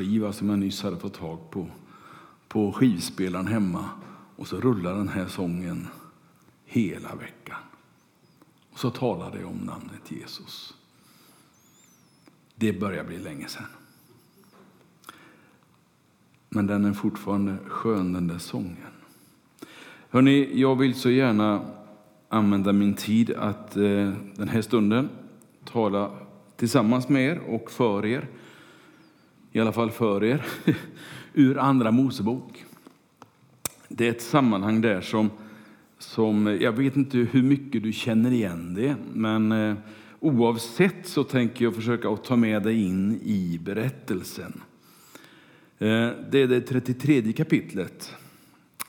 hårdskiva som jag nyss hade fått tag på skivspelaren hemma. Och så rullade den här sången hela veckan. Och så talade jag om namnet Jesus. Det börjar bli länge sedan. Men den är fortfarande skön, den där sången. Hörrni, jag vill så gärna använda min tid att den här stunden tala tillsammans med er och för er. I alla fall för er. Ur Andra Mosebok. Det är ett sammanhang där som jag vet inte hur mycket du känner igen det. Men oavsett så tänker jag försöka att ta med dig in i berättelsen. Det är det 33 kapitlet.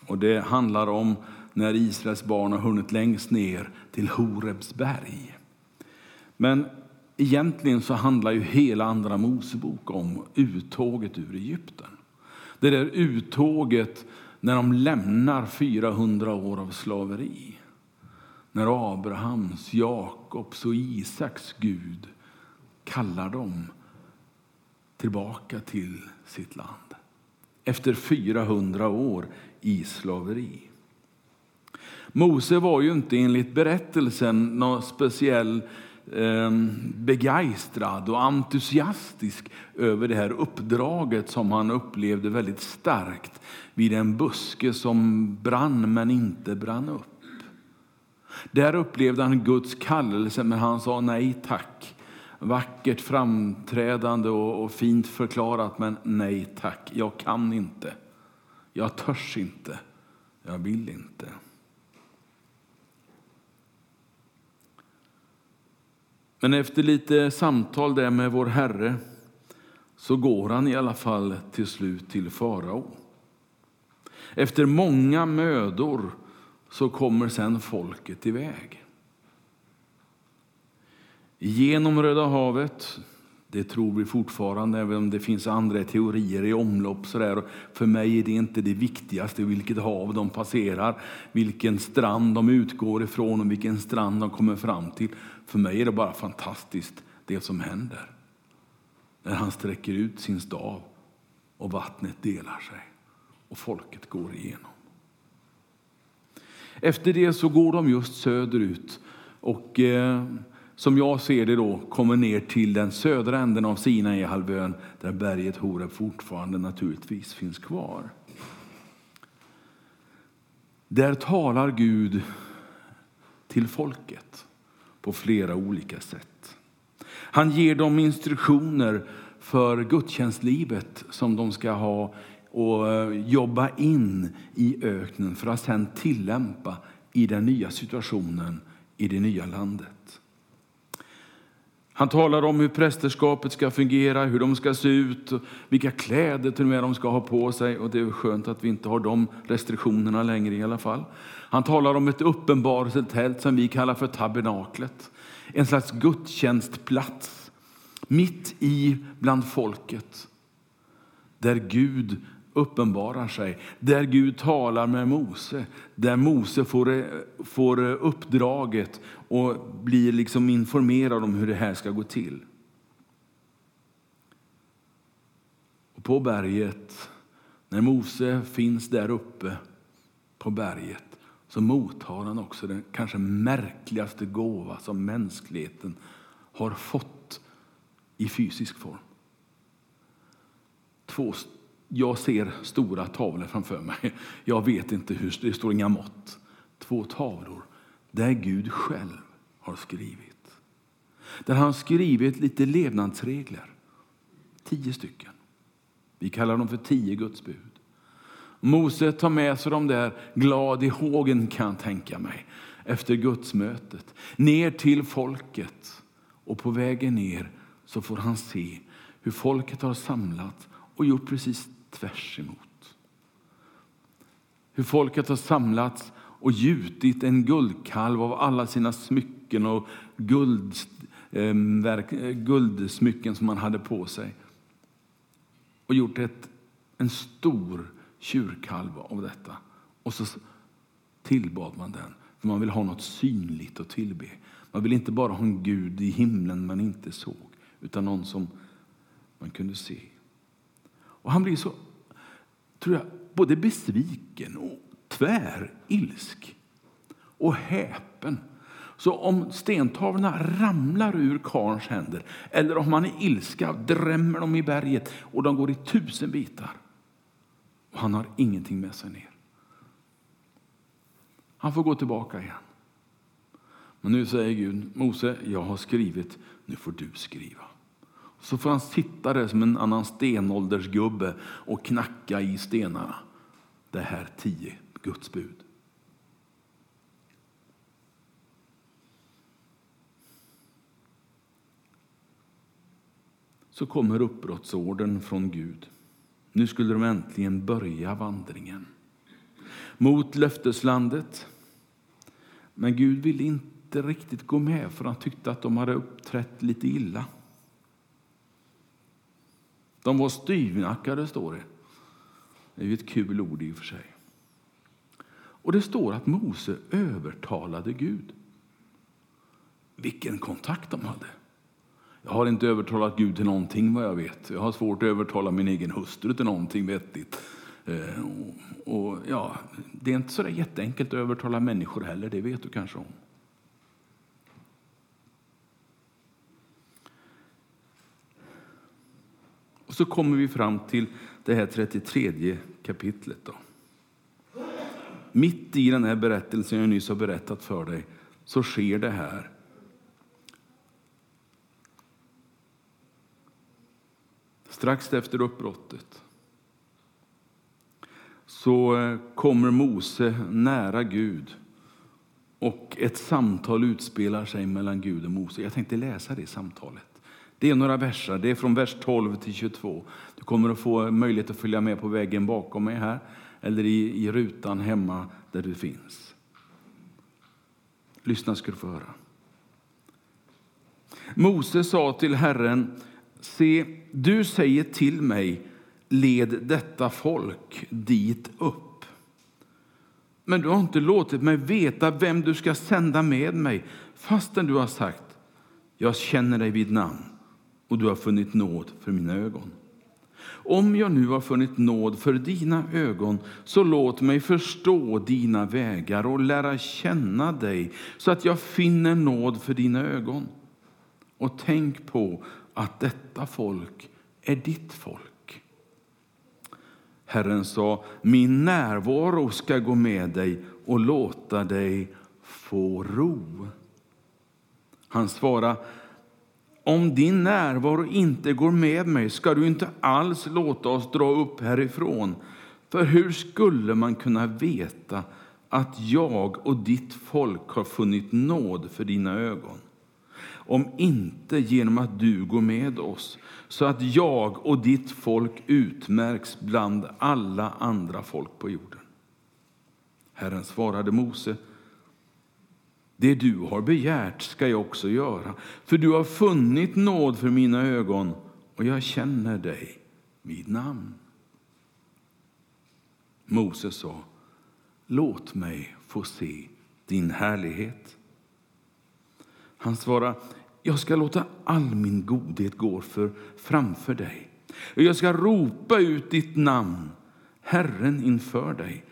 Och det handlar om när Israels barn har hunnit längst ner till Horebs berg. Men egentligen så handlar ju hela Andra Mosebok om uttåget ur Egypten. Det där uttåget när de lämnar 400 år av slaveri. När Abrahams, Jakobs och Isaks Gud kallar dem tillbaka till sitt land. Efter 400 år i slaveri. Mose var ju inte enligt berättelsen någon speciell begeistrad och entusiastisk över det här uppdraget som han upplevde väldigt starkt vid en buske som brann men inte brann upp. Där upplevde han Guds kallelse, men han sa nej tack. Vackert framträdande och fint förklarat, men nej tack. Jag kan inte. Jag törs inte. Jag vill inte. Men efter lite samtal där med vår Herre så går han i alla fall till slut till farao. Efter många mödor så kommer sen folket iväg. Genom Röda havet, det tror vi fortfarande, även om det finns andra teorier i omlopp. Sådär. För mig är det inte det viktigaste vilket hav de passerar, vilken strand de utgår ifrån och vilken strand de kommer fram till. För mig är det bara fantastiskt det som händer. När han sträcker ut sin stav och vattnet delar sig och folket går igenom. Efter det så går de just söderut och som jag ser det då kommer ner till den södra änden av Sinaihalvön där berget Horeb fortfarande naturligtvis finns kvar. Där talar Gud till folket på flera olika sätt. Han ger dem instruktioner för gudstjänstlivet som de ska ha och jobba in i öknen för att sedan tillämpa i den nya situationen i det nya landet. Han talar om hur prästerskapet ska fungera, hur de ska se ut, vilka kläder till och med de ska ha på sig. Och det är skönt att vi inte har de restriktionerna längre i alla fall. Han talar om ett uppenbarelsetält som vi kallar för tabernaklet. En slags gudstjänstplats mitt i bland folket. Där Gud uppenbarar sig, där Gud talar med Mose, där Mose får uppdraget och blir liksom informerad om hur det här ska gå till. Och på berget, när Mose finns där uppe på berget, så mottar han också den kanske märkligaste gåva som mänskligheten har fått i fysisk form. Jag ser stora tavlor framför mig. Jag vet inte hur, det står inga mått. 2 tavlor där Gud själv har skrivit. Där han skrivit lite levnadsregler. 10 stycken. Vi kallar dem för 10 Guds bud. Mose tar med sig de där glad i hågen, kan jag tänka mig. Efter gudsmötet. Ner till folket. Och på vägen ner så får han se hur folket har samlat och gjort precis tvärs emot. Hur folket har samlats och gjutit en guldkalv av alla sina smycken och guldsmycken som man hade på sig. Och gjort en stor tjurkalv av detta. Och så tillbad man den. För man vill ha något synligt att tillbe. Man vill inte bara ha en Gud i himlen man inte såg. Utan någon som man kunde se. Och han blir så, tror jag, både besviken och tvärilsk och häpen. Så om stentavlorna ramlar ur karns händer eller om han är ilska drämmer de i berget och de går i 1000 bitar. Och han har ingenting med sig ner. Han får gå tillbaka igen. Men nu säger Gud, Mose, jag har skrivit, nu får du skriva. Så får han sitta där som en annan stenåldersgubbe och knacka i stenarna. Det här 10 Guds bud. Så kommer uppbrottsorden från Gud. Nu skulle de äntligen börja vandringen mot löfteslandet. Men Gud ville inte riktigt gå med för han tyckte att de hade uppträtt lite illa. De var styvnackade, står det. Det är ju ett kul ord i och för sig. Och det står att Mose övertalade Gud. Vilken kontakt de hade. Jag har inte övertalat Gud till någonting vad jag vet. Jag har svårt att övertala min egen hustru till någonting vettigt. Och ja, det är inte så jätteenkelt att övertala människor heller, det vet du kanske om. Och så kommer vi fram till det här 33 kapitlet då. Mitt i den här berättelsen jag nyss har berättat för dig så sker det här. Strax efter uppbrottet så kommer Mose nära Gud och ett samtal utspelar sig mellan Gud och Mose. Jag tänkte läsa det samtalet. Det är några verser, det är från vers 12 till 22. Du kommer att få möjlighet att följa med på vägen bakom mig här eller i rutan hemma där du finns. Lyssna ska du få höra. Mose sa till Herren, se, du säger till mig, led detta folk dit upp. Men du har inte låtit mig veta vem du ska sända med mig, fastän du har sagt, jag känner dig vid namn och du har funnit nåd för mina ögon. Om jag nu har funnit nåd för dina ögon, så låt mig förstå dina vägar och lära känna dig, så att jag finner nåd för dina ögon. Och tänk på att detta folk är ditt folk. Herren sa, min närvaro ska gå med dig och låta dig få ro. Han svarade, om din närvaro inte går med mig ska du inte alls låta oss dra upp härifrån. För hur skulle man kunna veta att jag och ditt folk har funnit nåd för dina ögon? Om inte genom att du går med oss, så att jag och ditt folk utmärks bland alla andra folk på jorden. Herren svarade Mose, det du har begärt ska jag också göra, för du har funnit nåd för mina ögon och jag känner dig vid namn. Mose sa, låt mig få se din härlighet. Han svarade, jag ska låta all min godhet gå framför dig. Och jag ska ropa ut ditt namn, Herren inför dig.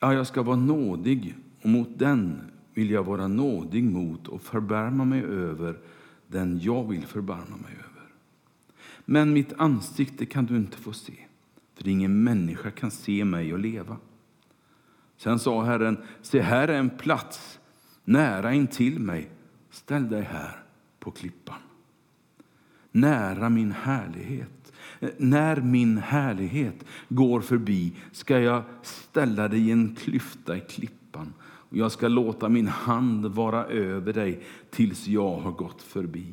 Ja, jag ska vara nådig och mot den vill jag vara nådig mot och förbarma mig över den jag vill förbarma mig över. Men mitt ansikte kan du inte få se, för ingen människa kan se mig och leva. Sen sa Herren, se här är en plats nära intill mig. Ställ dig här på klippan, nära min härlighet. När min härlighet går förbi ska jag ställa dig i en klyfta i klippan. Och jag ska låta min hand vara över dig tills jag har gått förbi.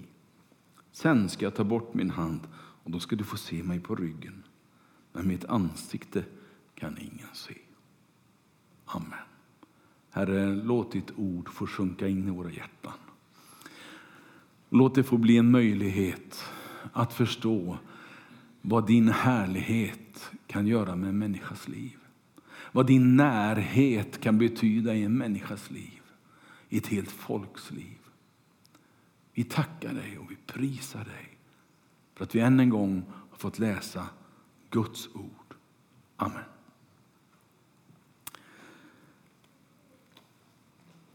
Sen ska jag ta bort min hand och då ska du få se mig på ryggen. Men mitt ansikte kan ingen se. Amen. Herre, låt ditt ord få sjunka in i våra hjärtan. Låt det få bli en möjlighet att förstå vad din härlighet kan göra med en människas liv. Vad din närhet kan betyda i en människas liv. I ett helt folks liv. Vi tackar dig och vi prisar dig för att vi än en gång har fått läsa Guds ord. Amen.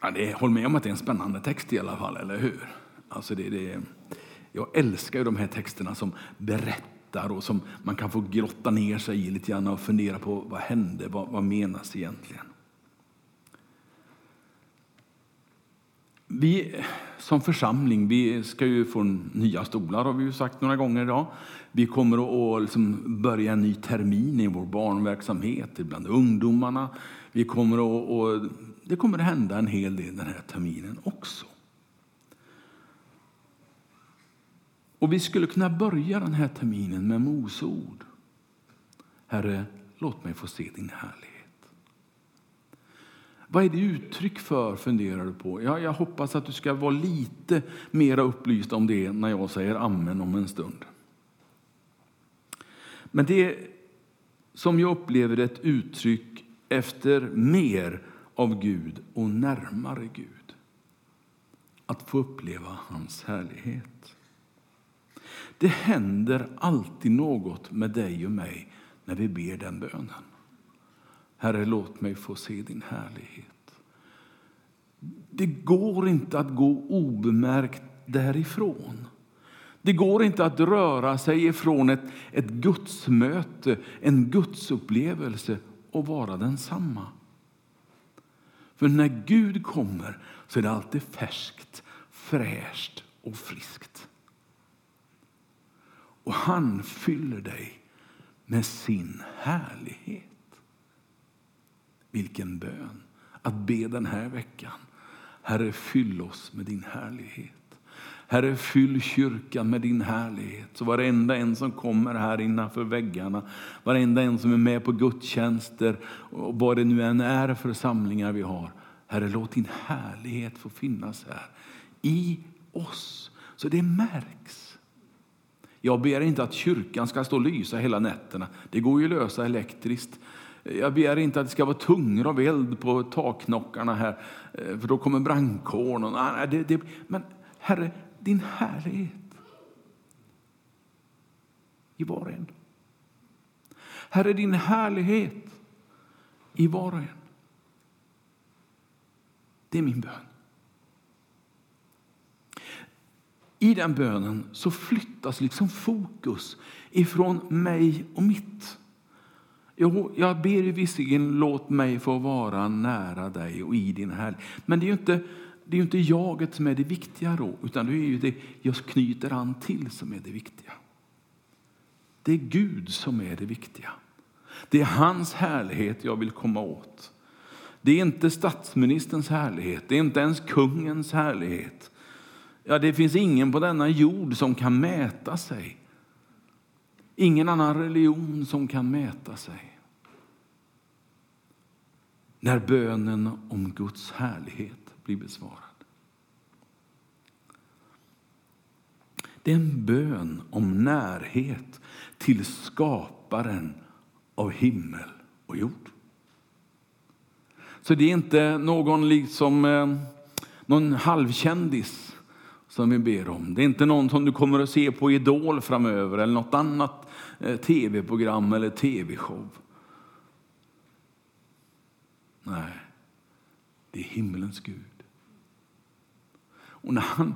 Ja, håll med om att det är en spännande text i alla fall, eller hur? Alltså jag älskar ju de här texterna som berättar och som man kan få grotta ner sig i lite grann och fundera på vad hände, vad menas egentligen. Vi som församling, vi ska ju få nya stolar har vi ju sagt några gånger idag. Vi kommer att liksom börja en ny termin i vår barnverksamhet bland ungdomarna. Vi det kommer att hända en hel del den här terminen också. Och vi skulle kunna börja den här terminen med Mose ord. Herre, låt mig få se din härlighet. Vad är det uttryck för, funderar du på? Jag hoppas att du ska vara lite mer upplyst om det när jag säger amen om en stund. Men det som jag upplever är ett uttryck efter mer av Gud och närmare Gud. Att få uppleva hans härlighet. Det händer alltid något med dig och mig när vi ber den bönen. Herre, låt mig få se din härlighet. Det går inte att gå obemärkt därifrån. Det går inte att röra sig ifrån ett gudsmöte, en gudsupplevelse och vara densamma. För när Gud kommer så är det alltid färskt, fräscht och friskt. Och han fyller dig med sin härlighet. Vilken bön att be den här veckan. Herre, fyll oss med din härlighet. Herre, fyll kyrkan med din härlighet. Så varenda en som kommer här innanför väggarna, varenda en som är med på gudstjänster och vad det nu än är för samlingar vi har. Herre, låt din härlighet få finnas här i oss så det märks. Jag ber inte att kyrkan ska stå och lysa hela nätterna. Det går ju att lösa elektriskt. Jag begär inte att det ska vara tungor av eld på takknockarna här. För då kommer brandkåren. Men Herre, din härlighet. I var och en. Herre, din härlighet. I var och en. Det är min bön. I den bönen så flyttas liksom fokus ifrån mig och mitt. Jag ber ju visserligen, låt mig få vara nära dig och i din härlighet. Men det är ju inte jaget som är det viktiga då, utan det är ju det jag knyter an till som är det viktiga. Det är Gud som är det viktiga. Det är hans härlighet jag vill komma åt. Det är inte statsministerns härlighet, det är inte ens kungens härlighet. Ja, det finns ingen på denna jord som kan mäta sig. Ingen annan religion som kan mäta sig. När bönen om Guds härlighet blir besvarad. Det är en bön om närhet till skaparen av himmel och jord. Så det är inte någon halvkändis som vi ber om. Det är inte någon som du kommer att se på Idol framöver eller något annat tv-program eller tv-show. Nej, det är himmelens Gud. Och när han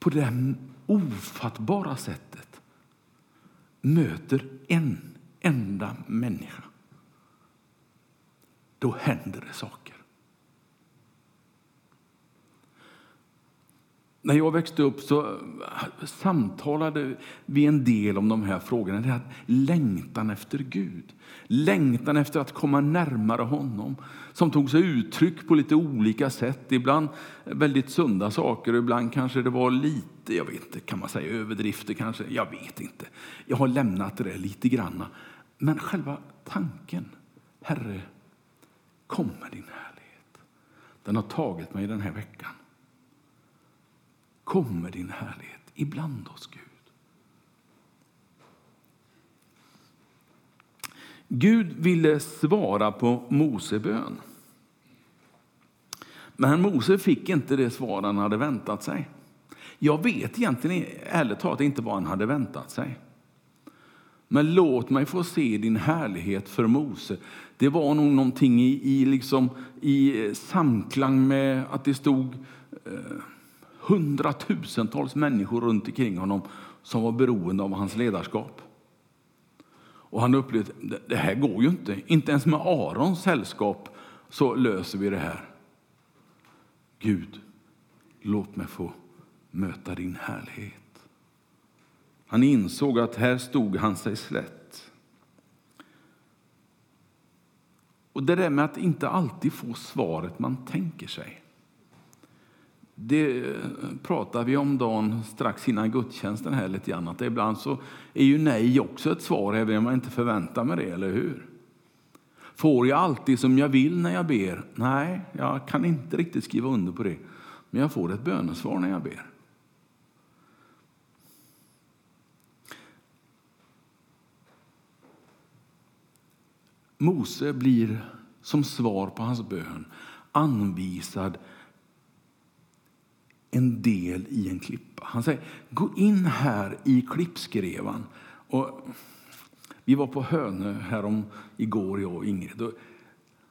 på det här ofattbara sättet möter en enda människa, då händer det saker. När jag växte upp så samtalade vi en del om de här frågorna. Det är att längtan efter Gud. Längtan efter att komma närmare honom. Som tog sig uttryck på lite olika sätt. Ibland väldigt sunda saker. Ibland kanske det var lite, jag vet inte, kan man säga överdrifter kanske? Jag vet inte. Jag har lämnat det lite granna. Men själva tanken. Herre, kom med din härlighet. Den har tagit mig den här veckan. Kommer din härlighet ibland oss, Gud. Gud ville svara på Mosebön. Men Mose fick inte det svar han hade väntat sig. Jag vet egentligen ärligt talat inte vad han hade väntat sig. Men låt mig få se din härlighet för Mose. Det var nog någonting i samklang med att det stod hundratusentals människor runt omkring honom som var beroende av hans ledarskap. Och han upplevde, det här går ju inte. Inte ens med Arons sällskap så löser vi det här. Gud, låt mig få möta din härlighet. Han insåg att här stod han sig slätt. Och det där med att inte alltid få svaret man tänker sig. Det pratar vi om dagen strax innan gudstjänsten här lite grann. Att ibland så är ju nej också ett svar även om man inte förväntar mig det, eller hur? Får jag alltid som jag vill när jag ber? Nej, jag kan inte riktigt skriva under på det. Men jag får ett bönesvar när jag ber. Mose blir som svar på hans bön anvisad en del i en klippa. Han säger, gå in här i klippskrevan. Och vi var på Hönö härom igår, jag och Ingrid. Och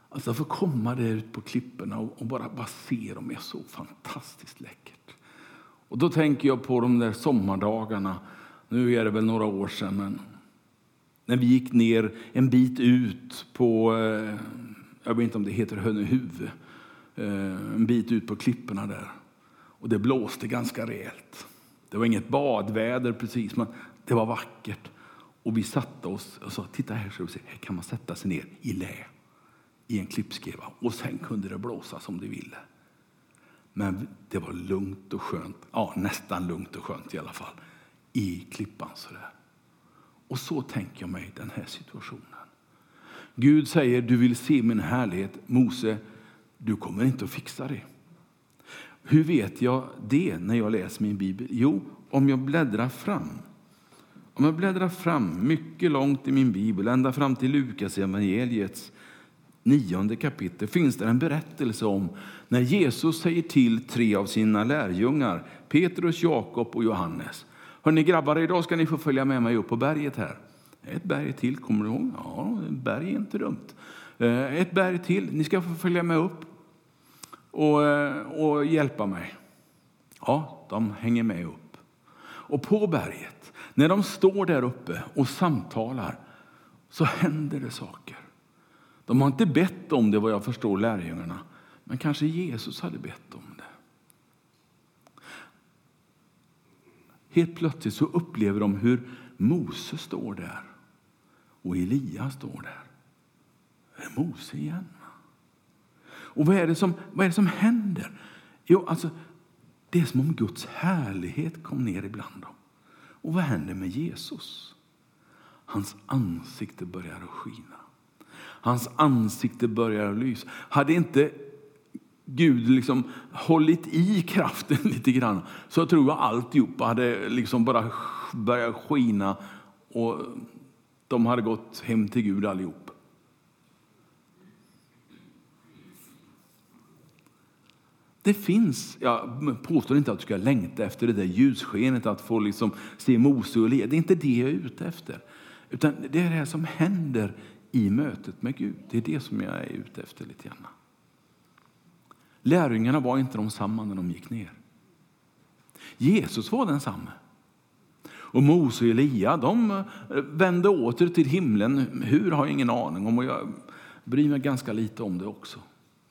alltså för att komma där ut på klipporna och bara se dem är så fantastiskt läckert. Och då tänker jag på de där sommardagarna. Nu är det väl några år sedan, men när vi gick ner en bit ut på, jag vet inte om det heter Hönöhuvud, en bit ut på klipporna där. Och det blåste ganska rejält. Det var inget badväder precis, men det var vackert. Och vi satte oss och sa, titta här, så här kan man sätta sig ner i lä, i en klippskreva. Och sen kunde det blåsa som det ville. Men det var lugnt och skönt, ja nästan lugnt och skönt i alla fall, i klippan sådär. Och så tänker jag mig den här situationen. Gud säger, du vill se min härlighet. Mose, du kommer inte att fixa det. Hur vet jag det när jag läser min bibel? Jo, om jag bläddrar fram. Om jag bläddrar fram mycket långt i min bibel, ända fram till Lukas evangeliets 9:e kapitel, finns det en berättelse om när Jesus säger till 3 av sina lärjungar, Petrus, Jakob och Johannes. Hörrni grabbar, idag ska ni få följa med mig upp på berget här. Ett berg till, kommer du ihåg? Ja, ett berg är inte dumt. Ett berg till, ni ska få följa med upp och hjälpa mig. Ja, de hänger med upp. Och på berget, när de står där uppe och samtalar, så händer det saker. De har inte bett om det, vad jag förstår, lärjungarna. Men kanske Jesus hade bett om det. Helt plötsligt så upplever de hur Mose står där. Och Elias står där. Det är Mose igen. Och vad är det som händer? Jo, alltså, det är som om Guds härlighet kom ner ibland dem. Och vad händer med Jesus? Hans ansikte börjar att skina. Hans ansikte börjar att lysa. Hade inte Gud liksom hållit i kraften lite grann, så tror jag alltihopa hade liksom bara börjat skina och de hade gått hem till Gud allihop. Det finns, jag påstår inte att du ska längta efter det där ljusskenet, att få liksom se Mose och Elia. Det är inte det jag är ute efter. Utan det är det som händer i mötet med Gud. Det är det som jag är ute efter lite grann. Lärjungarna var inte de samma när de gick ner. Jesus var densamme. Och Mose och Elia, de vände åter till himlen. Hur har jag ingen aning om, och jag bryr mig ganska lite om det också.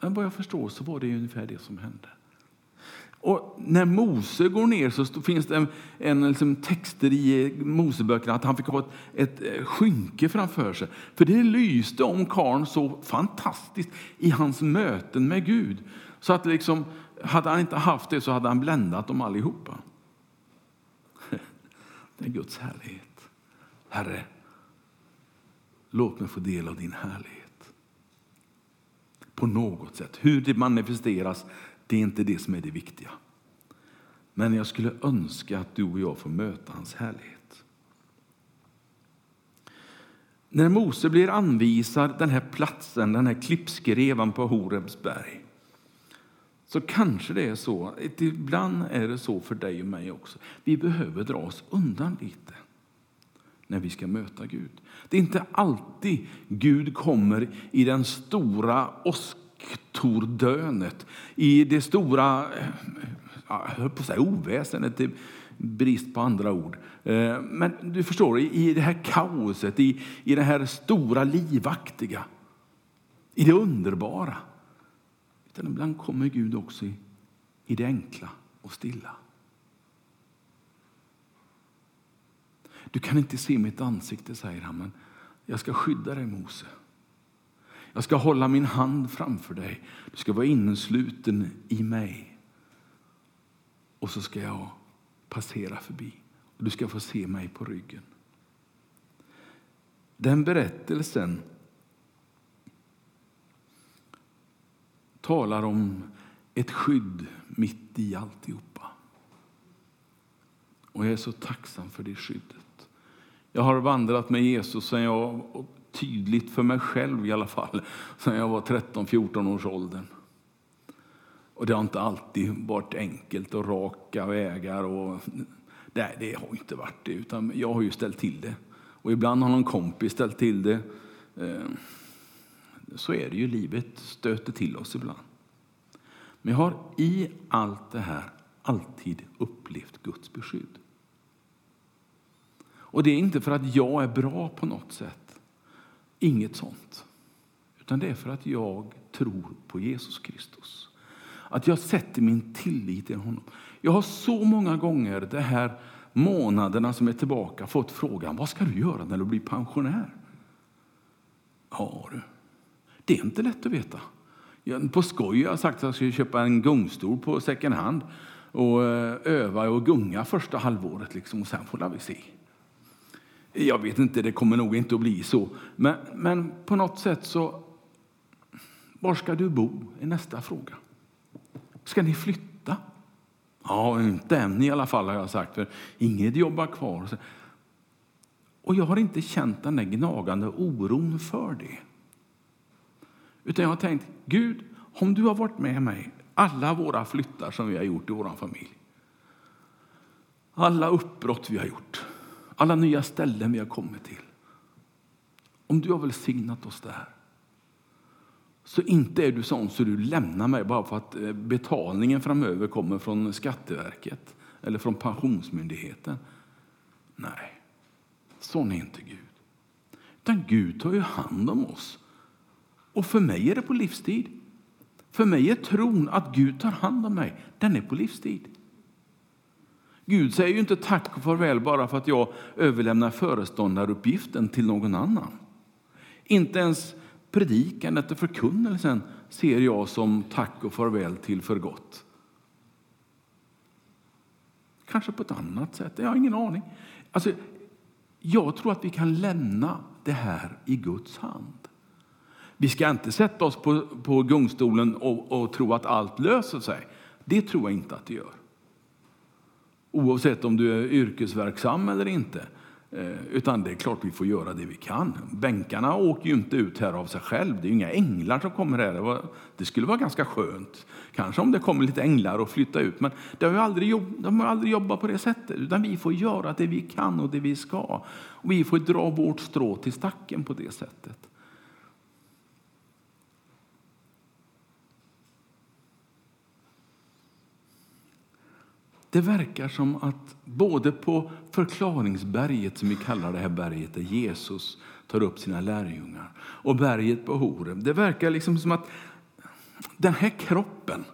Men vad jag förstår så var det ungefär det som hände. Och när Mose går ner så finns det en liksom texter i Moseböckerna att han fick ha ett skynke framför sig. För det lyste om karln så fantastiskt i hans möten med Gud. Så att liksom, hade han inte haft det så hade han bländat dem allihopa. Det är Guds härlighet. Herre, låt mig få del av din härlighet. På något sätt. Hur det manifesteras, det är inte det som är det viktiga. Men jag skulle önska att du och jag får möta hans härlighet. När Mose blir anvisad den här platsen, den här klippskrevan på Horebs berg, så kanske det är så, ibland är det så för dig och mig också. Vi behöver dra oss undan lite. när vi ska möta Gud. Det är inte alltid Gud kommer i den stora åsktordönet, i det stora oväsendet, brist på andra ord. Men du förstår, i det här kaoset, i det här stora livaktiga, i det underbara. Utan ibland kommer Gud också i det enkla och stilla. Du kan inte se mitt ansikte, säger han, men jag ska skydda dig, Mose. Jag ska hålla min hand framför dig. Du ska vara insluten i mig. Och så ska jag passera förbi. Och du ska få se mig på ryggen. Den berättelsen talar om ett skydd mitt i alltihopa. Och jag är så tacksam för det skyddet. Jag har vandrat med Jesus sedan jag, tydligt för mig själv i alla fall, sedan jag var 13-14 års åldern. Och det har inte alltid varit enkelt och raka vägar. Och nej, det har inte varit det, utan jag har ju ställt till det. Och ibland har någon kompis ställt till det. Så är det ju, livet stöter till oss ibland. Men jag har i allt det här alltid upplevt Guds beskydd. Och det är inte för att jag är bra på något sätt. Inget sånt. Utan det är för att jag tror på Jesus Kristus. Att jag sätter min tillit till honom. Jag har så många gånger de här månaderna som är tillbaka fått frågan: vad ska du göra när du blir pensionär? Ja du, det är inte lätt att veta. På skoj har jag sagt att jag skulle köpa en gungstol på second hand och öva och gunga första halvåret liksom, och sen får vi se. Jag vet inte, det kommer nog inte att bli så. Men på något sätt så, var ska du bo är nästa fråga. Ska ni flytta? Ja, inte än i alla fall har jag sagt, för inget jobbar kvar. Och jag har inte känt den där gnagande oron för det. Utan jag har tänkt, Gud, om du har varit med mig, alla våra flyttar som vi har gjort i vår familj. Alla uppbrott vi har gjort. Alla nya ställen vi har kommit till. Om du har välsignat oss där. Så inte är du sån så du lämnar mig bara för att betalningen framöver kommer från Skatteverket. Eller från Pensionsmyndigheten. Nej, sån är inte Gud. Utan Gud tar ju hand om oss. Och för mig är det på livstid. För mig är tron att Gud tar hand om mig, den är på livstid. Gud säger ju inte tack och farväl bara för att jag överlämnar föreståndaruppgiften till någon annan. Inte ens predikandet och förkunnelsen ser jag som tack och farväl till för gott. Kanske på ett annat sätt, jag har ingen aning. Alltså, jag tror att vi kan lämna det här i Guds hand. Vi ska inte sätta oss på gungstolen och tro att allt löser sig. Det tror jag inte att det gör. Oavsett om du är yrkesverksam eller inte. Utan det är klart vi får göra det vi kan. Bänkarna åker ju inte ut här av sig själv. Det är ju inga änglar som kommer här. Det skulle vara ganska skönt. Kanske om det kommer lite änglar och flytta ut. Men de har ju aldrig jobbat på det sättet. Utan vi får göra det vi kan och det vi ska. Och vi får dra vårt strå till stacken på det sättet. Det verkar som att både på förklaringsberget, som vi kallar det här berget där Jesus tar upp sina lärjungar, och berget på Horeb. Det verkar liksom som att den här kroppen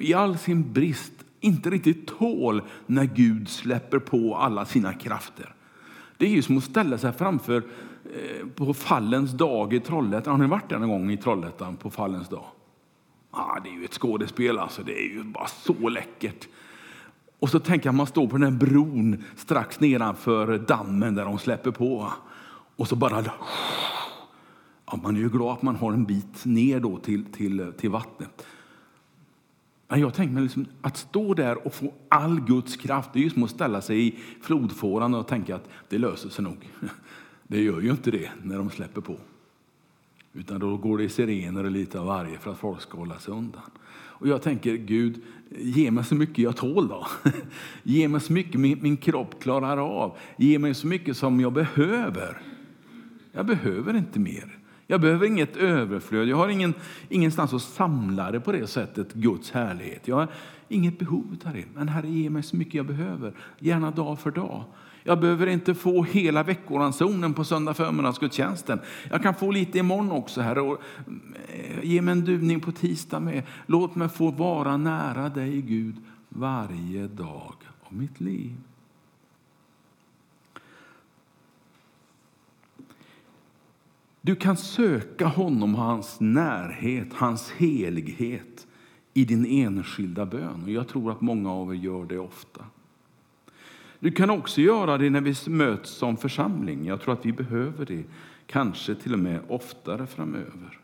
i all sin brist inte riktigt tål när Gud släpper på alla sina krafter. Det är ju som att ställa sig framför på fallens dag i Trollhättan. Har ni varit där någon gång i Trollhättan på fallens dag? Det är ju ett skådespel alltså. Det är ju bara så läckert. Och så tänker man stå på den här bron strax nedanför dammen där de släpper på. Och så bara... Ja, man är ju glad att man har en bit ner då till vattnet. Men jag tänker mig liksom, att stå där och få all Guds kraft. Det är ju som att ställa sig i flodfåran och tänka att det löser sig nog. Det gör ju inte det när de släpper på. Utan då går det i sirener och lite av varje för att folk ska hålla sig undan. Och jag tänker, Gud, ge mig så mycket jag tål då. Ge mig så mycket min kropp klarar av. Ge mig så mycket som jag behöver. Jag behöver inte mer. Jag behöver inget överflöd. Jag har ingenstans att samla det på det sättet, Guds härlighet. Jag har inget behov av det. Men Herre, ge mig så mycket jag behöver. Gärna dag för dag. Jag behöver inte få hela veckoransonen på söndag förmiddagsgudstjänsten. Jag kan få lite imorgon också, Herre. Och ge mig en duvning på tisdag med. Låt mig få vara nära dig, Gud, varje dag av mitt liv. Du kan söka honom, hans närhet, hans helighet i din enskilda bön. Och jag tror att många av er gör det ofta. Du kan också göra det när vi möts som församling. Jag tror att vi behöver det, kanske till och med oftare framöver.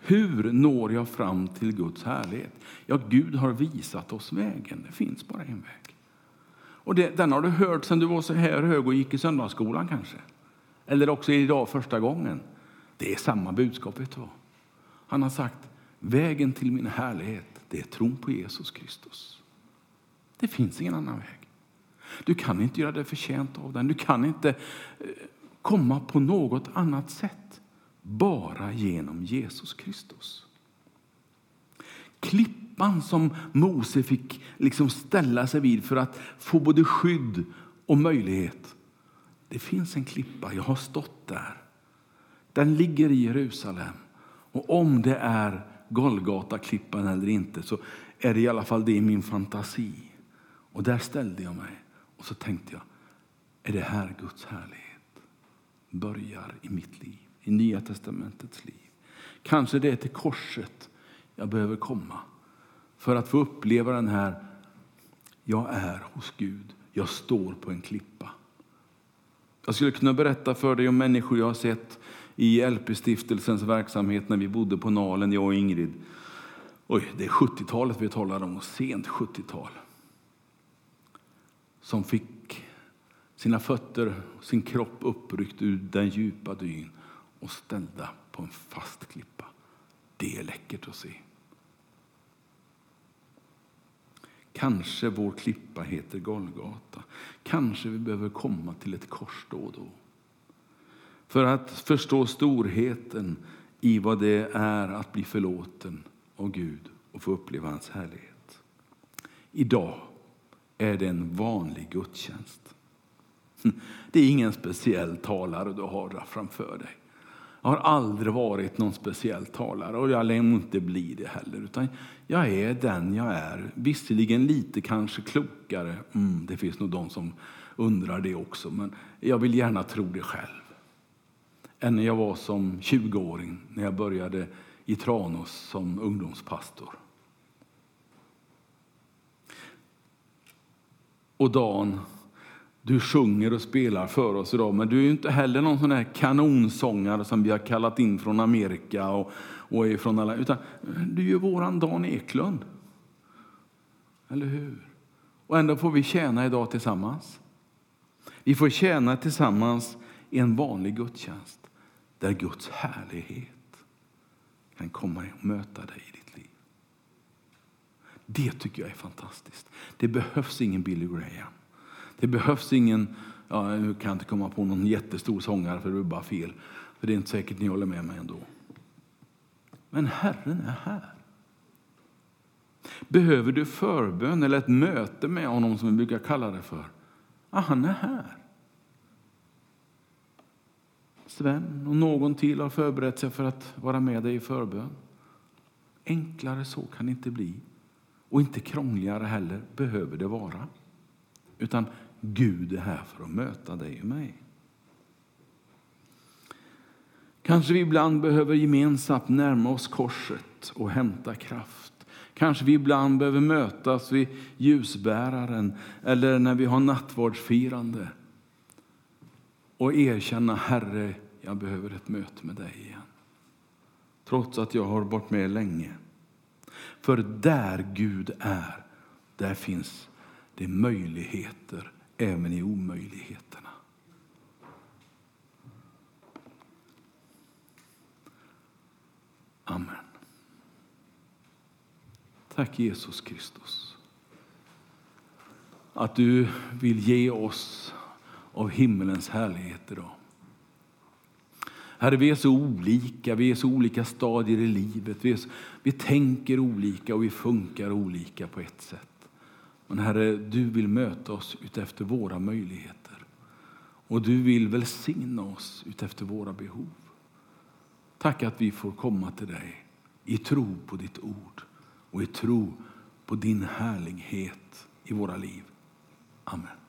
Hur når jag fram till Guds härlighet? Ja, Gud har visat oss vägen. Det finns bara en väg. Och den har du hört sedan du var så här hög och gick i söndagsskolan kanske. Eller också idag första gången. Det är samma budskapet då. Han har sagt, vägen till min härlighet, det är tron på Jesus Kristus. Det finns ingen annan väg. Du kan inte göra det förtjänt av den. Du kan inte komma på något annat sätt. Bara genom Jesus Kristus. Klippan som Mose fick liksom ställa sig vid för att få både skydd och möjlighet. Det finns en klippa, jag har stått där. Den ligger i Jerusalem. Och om det är Golgata-klippan eller inte, så är det i alla fall det i min fantasi. Och där ställde jag mig. Och så tänkte jag, är det här Guds härlighet börjar i mitt liv, i Nya testamentets liv? Kanske det är till korset jag behöver komma för att få uppleva den här, jag är hos Gud, jag står på en klippa. Jag skulle kunna berätta för dig om människor jag har sett i LP-stiftelsens verksamhet när vi bodde på Nalen, jag och Ingrid. Oj, det är 70-talet vi talar om, sent 70-tal. Som fick sina fötter, sin kropp uppryckt ur den djupa dyn och ställda på en fast klippa. Det är läckert att se. Kanske vår klippa heter Golgata. Kanske vi behöver komma till ett kors då och då. För att förstå storheten i vad det är att bli förlåten av Gud och få uppleva hans härlighet. Idag är det en vanlig gudstjänst. Det är ingen speciell talare du har där framför dig. Jag har aldrig varit någon speciell talare och jag lär inte bli det heller. Utan jag är den jag är. Visserligen lite kanske klokare. Det finns nog de som undrar det också. Men jag vill gärna tro det själv. Än när jag var som 20-åring när jag började i Tranås som ungdomspastor. Och Dan, du sjunger och spelar för oss idag, men du är ju inte heller någon sån här kanonsångare som vi har kallat in från Amerika och är från alla, utan du är ju våran Dan Eklund. Eller hur? Och ändå får vi tjäna idag tillsammans. Vi får tjäna tillsammans i en vanlig gudstjänst där Guds härlighet kan komma och möta dig i ditt liv. Det tycker jag är fantastiskt. Det behövs ingen Billy Graham. Det behövs ingen, jag kan inte komma på någon jättestor sångare för det är bara fel. För det är inte säkert ni håller med mig ändå. Men Herren är här. Behöver du förbön eller ett möte med honom som vi brukar kalla det för? Ja, han är här. Sven och någon till har förberett sig för att vara med dig i förbön. Enklare så kan det inte bli. Och inte krångligare heller behöver det vara. Utan Gud är här för att möta dig och mig. Kanske vi ibland behöver gemensamt närma oss korset och hämta kraft. Kanske vi ibland behöver mötas vid ljusbäraren eller när vi har nattvardsfirande. Och erkänna, Herre, jag behöver ett möte med dig igen. Trots att jag har varit med länge. För där Gud är, där finns det möjligheter även i omöjligheterna. Amen. Tack Jesus Kristus, att du vill ge oss av himmelens härlighet idag. Herre, vi är så olika, vi är så olika stadier i livet. Vi tänker olika och vi funkar olika på ett sätt. Men Herre, du vill möta oss utefter våra möjligheter. Och du vill välsigna oss utefter våra behov. Tack att vi får komma till dig i tro på ditt ord och i tro på din härlighet i våra liv. Amen.